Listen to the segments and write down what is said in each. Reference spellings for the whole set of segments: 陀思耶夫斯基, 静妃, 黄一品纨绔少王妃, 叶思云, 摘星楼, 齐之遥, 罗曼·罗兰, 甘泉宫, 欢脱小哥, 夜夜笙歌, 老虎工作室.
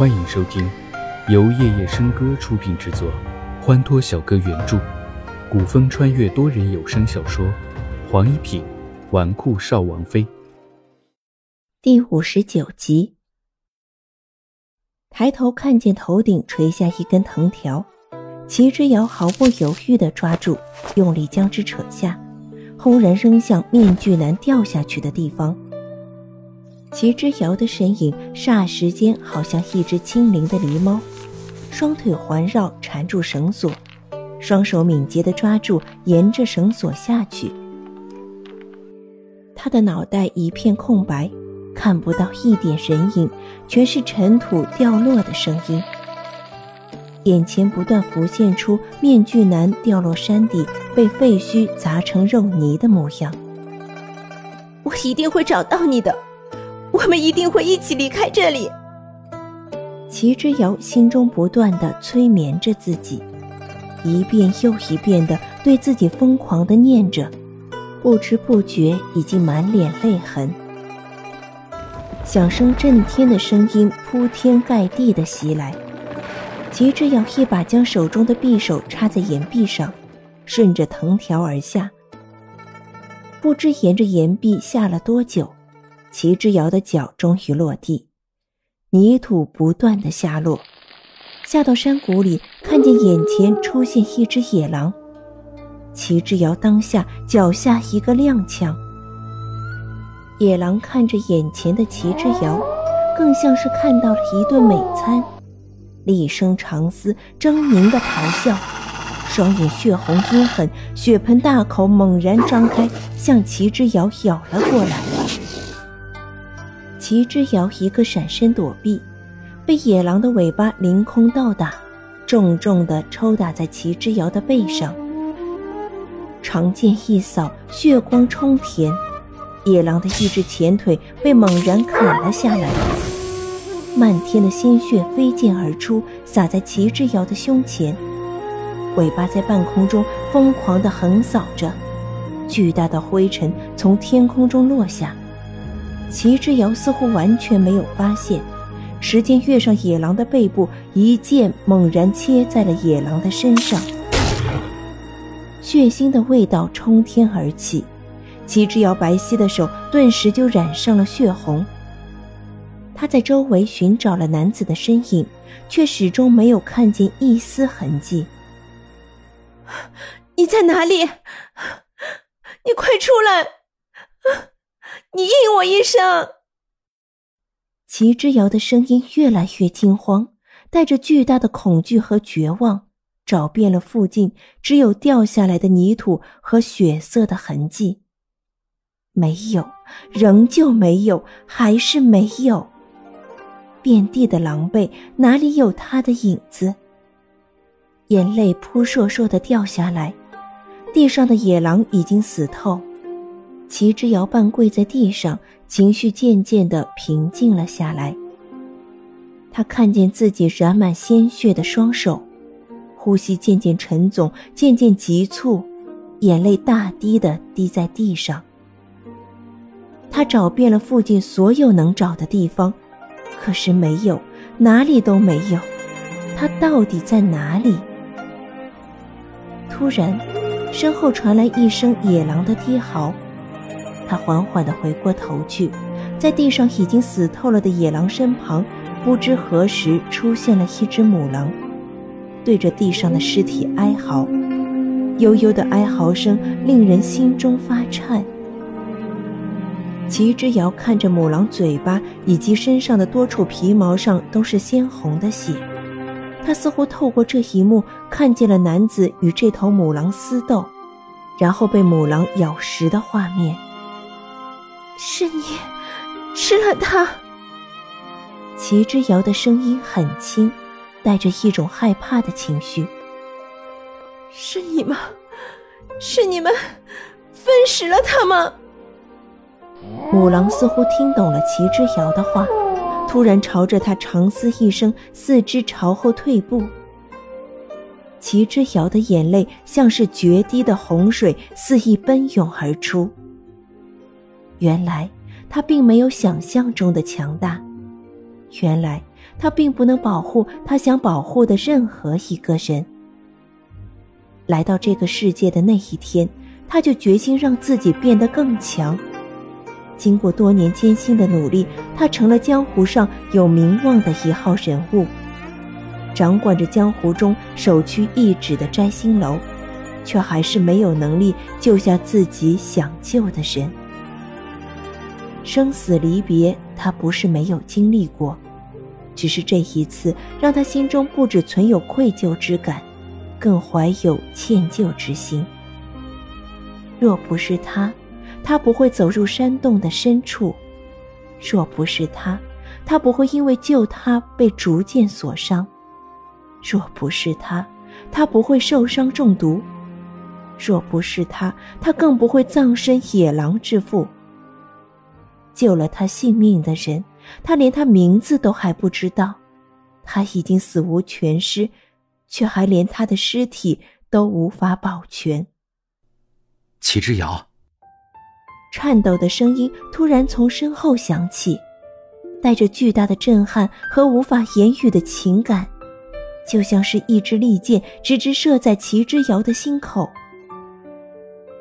欢迎收听由夜夜笙歌出品制作，欢脱小哥原著，古风穿越多人有声小说《黄一品纨绔少王妃》第59集。抬头看见头顶垂下一根藤条，齐之遥毫不犹豫地抓住，用力将之扯下，轰然扔向面具男掉下去的地方。齐之遥的身影霎时间好像一只轻灵的狸猫，双腿环绕缠住绳索，双手敏捷地抓住，沿着绳索下去。他的脑袋一片空白，看不到一点人影，全是尘土掉落的声音。眼前不断浮现出面具男掉落山底，被废墟砸成肉泥的模样。我一定会找到你的，我们一定会一起离开这里。齐之遥心中不断地催眠着自己，一遍又一遍地对自己疯狂地念着，不知不觉已经满脸泪痕。响声震天的声音铺天盖地地袭来，齐之遥一把将手中的匕首插在岩壁上，顺着藤条而下。不知沿着岩壁下了多久，齐之遥的脚终于落地，泥土不断地下落，下到山谷里，看见眼前出现一只野狼。齐之遥当下脚下一个踉跄，野狼看着眼前的齐之遥，更像是看到了一顿美餐，厉声长嘶，狰狞地咆哮，双眼血红阴狠，血盆大口猛然张开，向齐之遥咬了过来。齐之遥一个闪身躲避，被野狼的尾巴凌空倒打，重重地抽打在齐之遥的背上。长剑一扫，血光冲天，野狼的一只前腿被猛然砍了下来，漫天的鲜血飞溅而出，洒在齐之遥的胸前，尾巴在半空中疯狂地横扫着，巨大的灰尘从天空中落下。齐之遥似乎完全没有发现，时间跃上野狼的背部，一剑猛然切在了野狼的身上。血腥的味道冲天而起，齐之遥白皙的手顿时就染上了血红。他在周围寻找了男子的身影，却始终没有看见一丝痕迹。你在哪里？你快出来！你应我一声！齐之遥的声音越来越惊慌，带着巨大的恐惧和绝望，找遍了附近，只有掉下来的泥土和血色的痕迹。没有，仍旧没有，还是没有。遍地的狼狈，哪里有他的影子？眼泪扑簌簌地掉下来，地上的野狼已经死透。齐之遥半跪在地上，情绪渐渐地平静了下来。他看见自己染满鲜血的双手，呼吸渐渐沉重，渐渐急促，眼泪大滴地滴在地上。他找遍了附近所有能找的地方，可是没有，哪里都没有。他到底在哪里？突然，身后传来一声野狼的低嚎。他缓缓地回过头去，在地上已经死透了的野狼身旁，不知何时出现了一只母狼，对着地上的尸体哀嚎，悠悠的哀嚎声令人心中发颤。齐之遥看着母狼嘴巴以及身上的多处皮毛上都是鲜红的血，他似乎透过这一幕看见了男子与这头母狼厮斗，然后被母狼咬食的画面。是你吃了他。齐之遥的声音很轻，带着一种害怕的情绪。是你吗？是你们分食了他吗？母狼似乎听懂了齐之遥的话，突然朝着他长嘶一声，四肢朝后退步。齐之遥的眼泪像是决堤的洪水，肆意奔涌而出。原来他并没有想象中的强大，原来他并不能保护他想保护的任何一个人。来到这个世界的那一天，他就决心让自己变得更强。经过多年艰辛的努力，他成了江湖上有名望的一号人物，掌管着江湖中首屈一指的摘星楼，却还是没有能力救下自己想救的人。生死离别，他不是没有经历过，只是这一次让他心中不只存有愧疚之感，更怀有歉疚之心。若不是他不会走入山洞的深处，若不是他不会因为救他被竹箭所伤，若不是他不会受伤中毒，若不是他更不会葬身野狼之腹。救了他性命的人，他连他名字都还不知道，他已经死无全尸，却还连他的尸体都无法保全。齐之遥，颤抖的声音突然从身后响起，带着巨大的震撼和无法言语的情感，就像是一支利箭直直射在齐之遥的心口。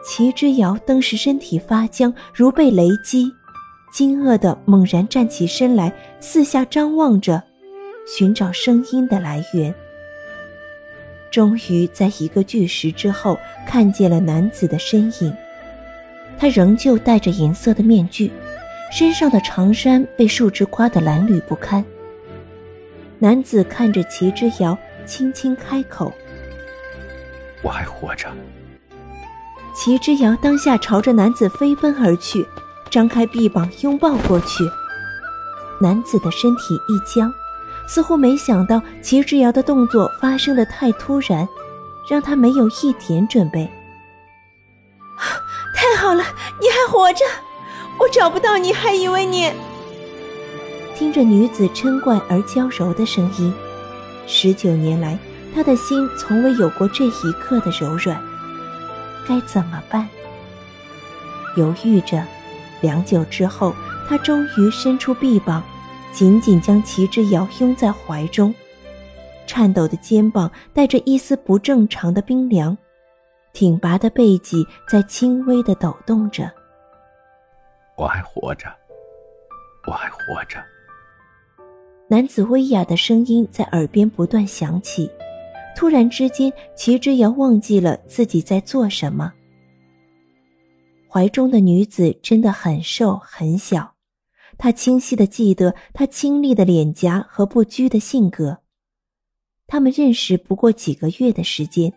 齐之遥登时身体发僵，如被雷击，惊愕地猛然站起身来，四下张望着，寻找声音的来源。终于在一个巨石之后看见了男子的身影，他仍旧戴着银色的面具，身上的长衫被树枝刮得褴褛不堪。男子看着齐之遥，轻轻开口：“我还活着。”齐之遥当下朝着男子飞奔而去，张开臂膀拥抱过去。男子的身体一僵，似乎没想到齐之遥的动作发生得太突然，让他没有一点准备。太好了，你还活着，我找不到你还以为你……听着女子嗔怪而娇柔的声音，19年来他的心从未有过这一刻的柔软。该怎么办？犹豫着良久之后，他终于伸出臂膀，紧紧将齐之遥拥在怀中，颤抖的肩膀带着一丝不正常的冰凉，挺拔的背脊在轻微地抖动着。我还活着，我还活着。男子威亚的声音在耳边不断响起，突然之间，齐之遥忘记了自己在做什么。怀中的女子真的很瘦很小，她清晰地记得她清丽的脸颊和不拘的性格。他们认识不过几个月的时间，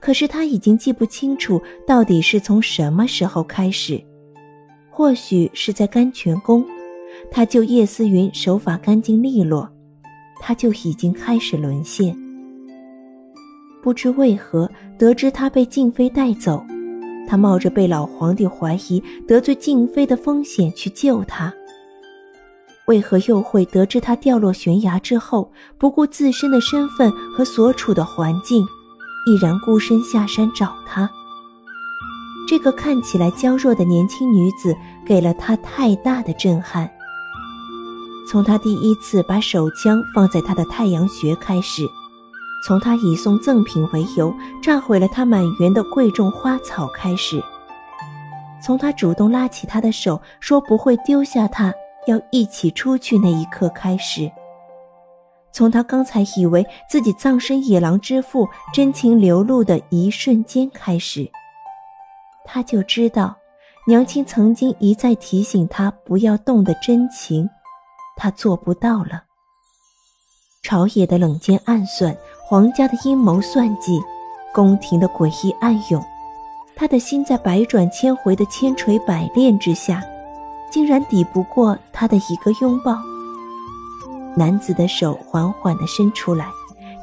可是她已经记不清楚到底是从什么时候开始。或许是在甘泉宫，他救叶思云手法干净利落，他就已经开始沦陷。不知为何，得知他被静妃带走，他冒着被老皇帝怀疑得罪静妃的风险去救他。为何又会得知他掉落悬崖之后，不顾自身的身份和所处的环境，毅然孤身下山找他？这个看起来娇弱的年轻女子给了他太大的震撼。从他第一次把手枪放在他的太阳穴开始，从他以送赠品为由炸毁了他满园的贵重花草开始，从他主动拉起他的手说不会丢下他，要一起出去那一刻开始，从他刚才以为自己葬身野狼之腹真情流露的一瞬间开始，他就知道娘亲曾经一再提醒他不要动的真情，他做不到了。朝野的冷箭暗算，皇家的阴谋算计，宫廷的诡异暗涌，他的心在百转千回的千锤百炼之下，竟然抵不过他的一个拥抱。男子的手缓缓地伸出来，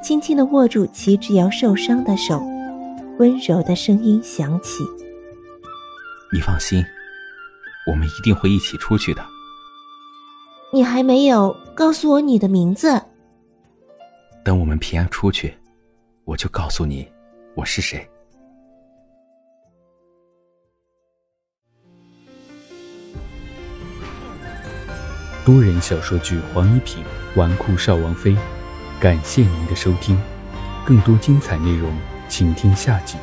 轻轻地握住齐之遥受伤的手，温柔的声音响起：你放心，我们一定会一起出去的。你还没有告诉我你的名字。等我们平安出去，我就告诉你我是谁。多人小说剧《黄一品纨绔少王妃》，感谢您的收听，更多精彩内容请听下集。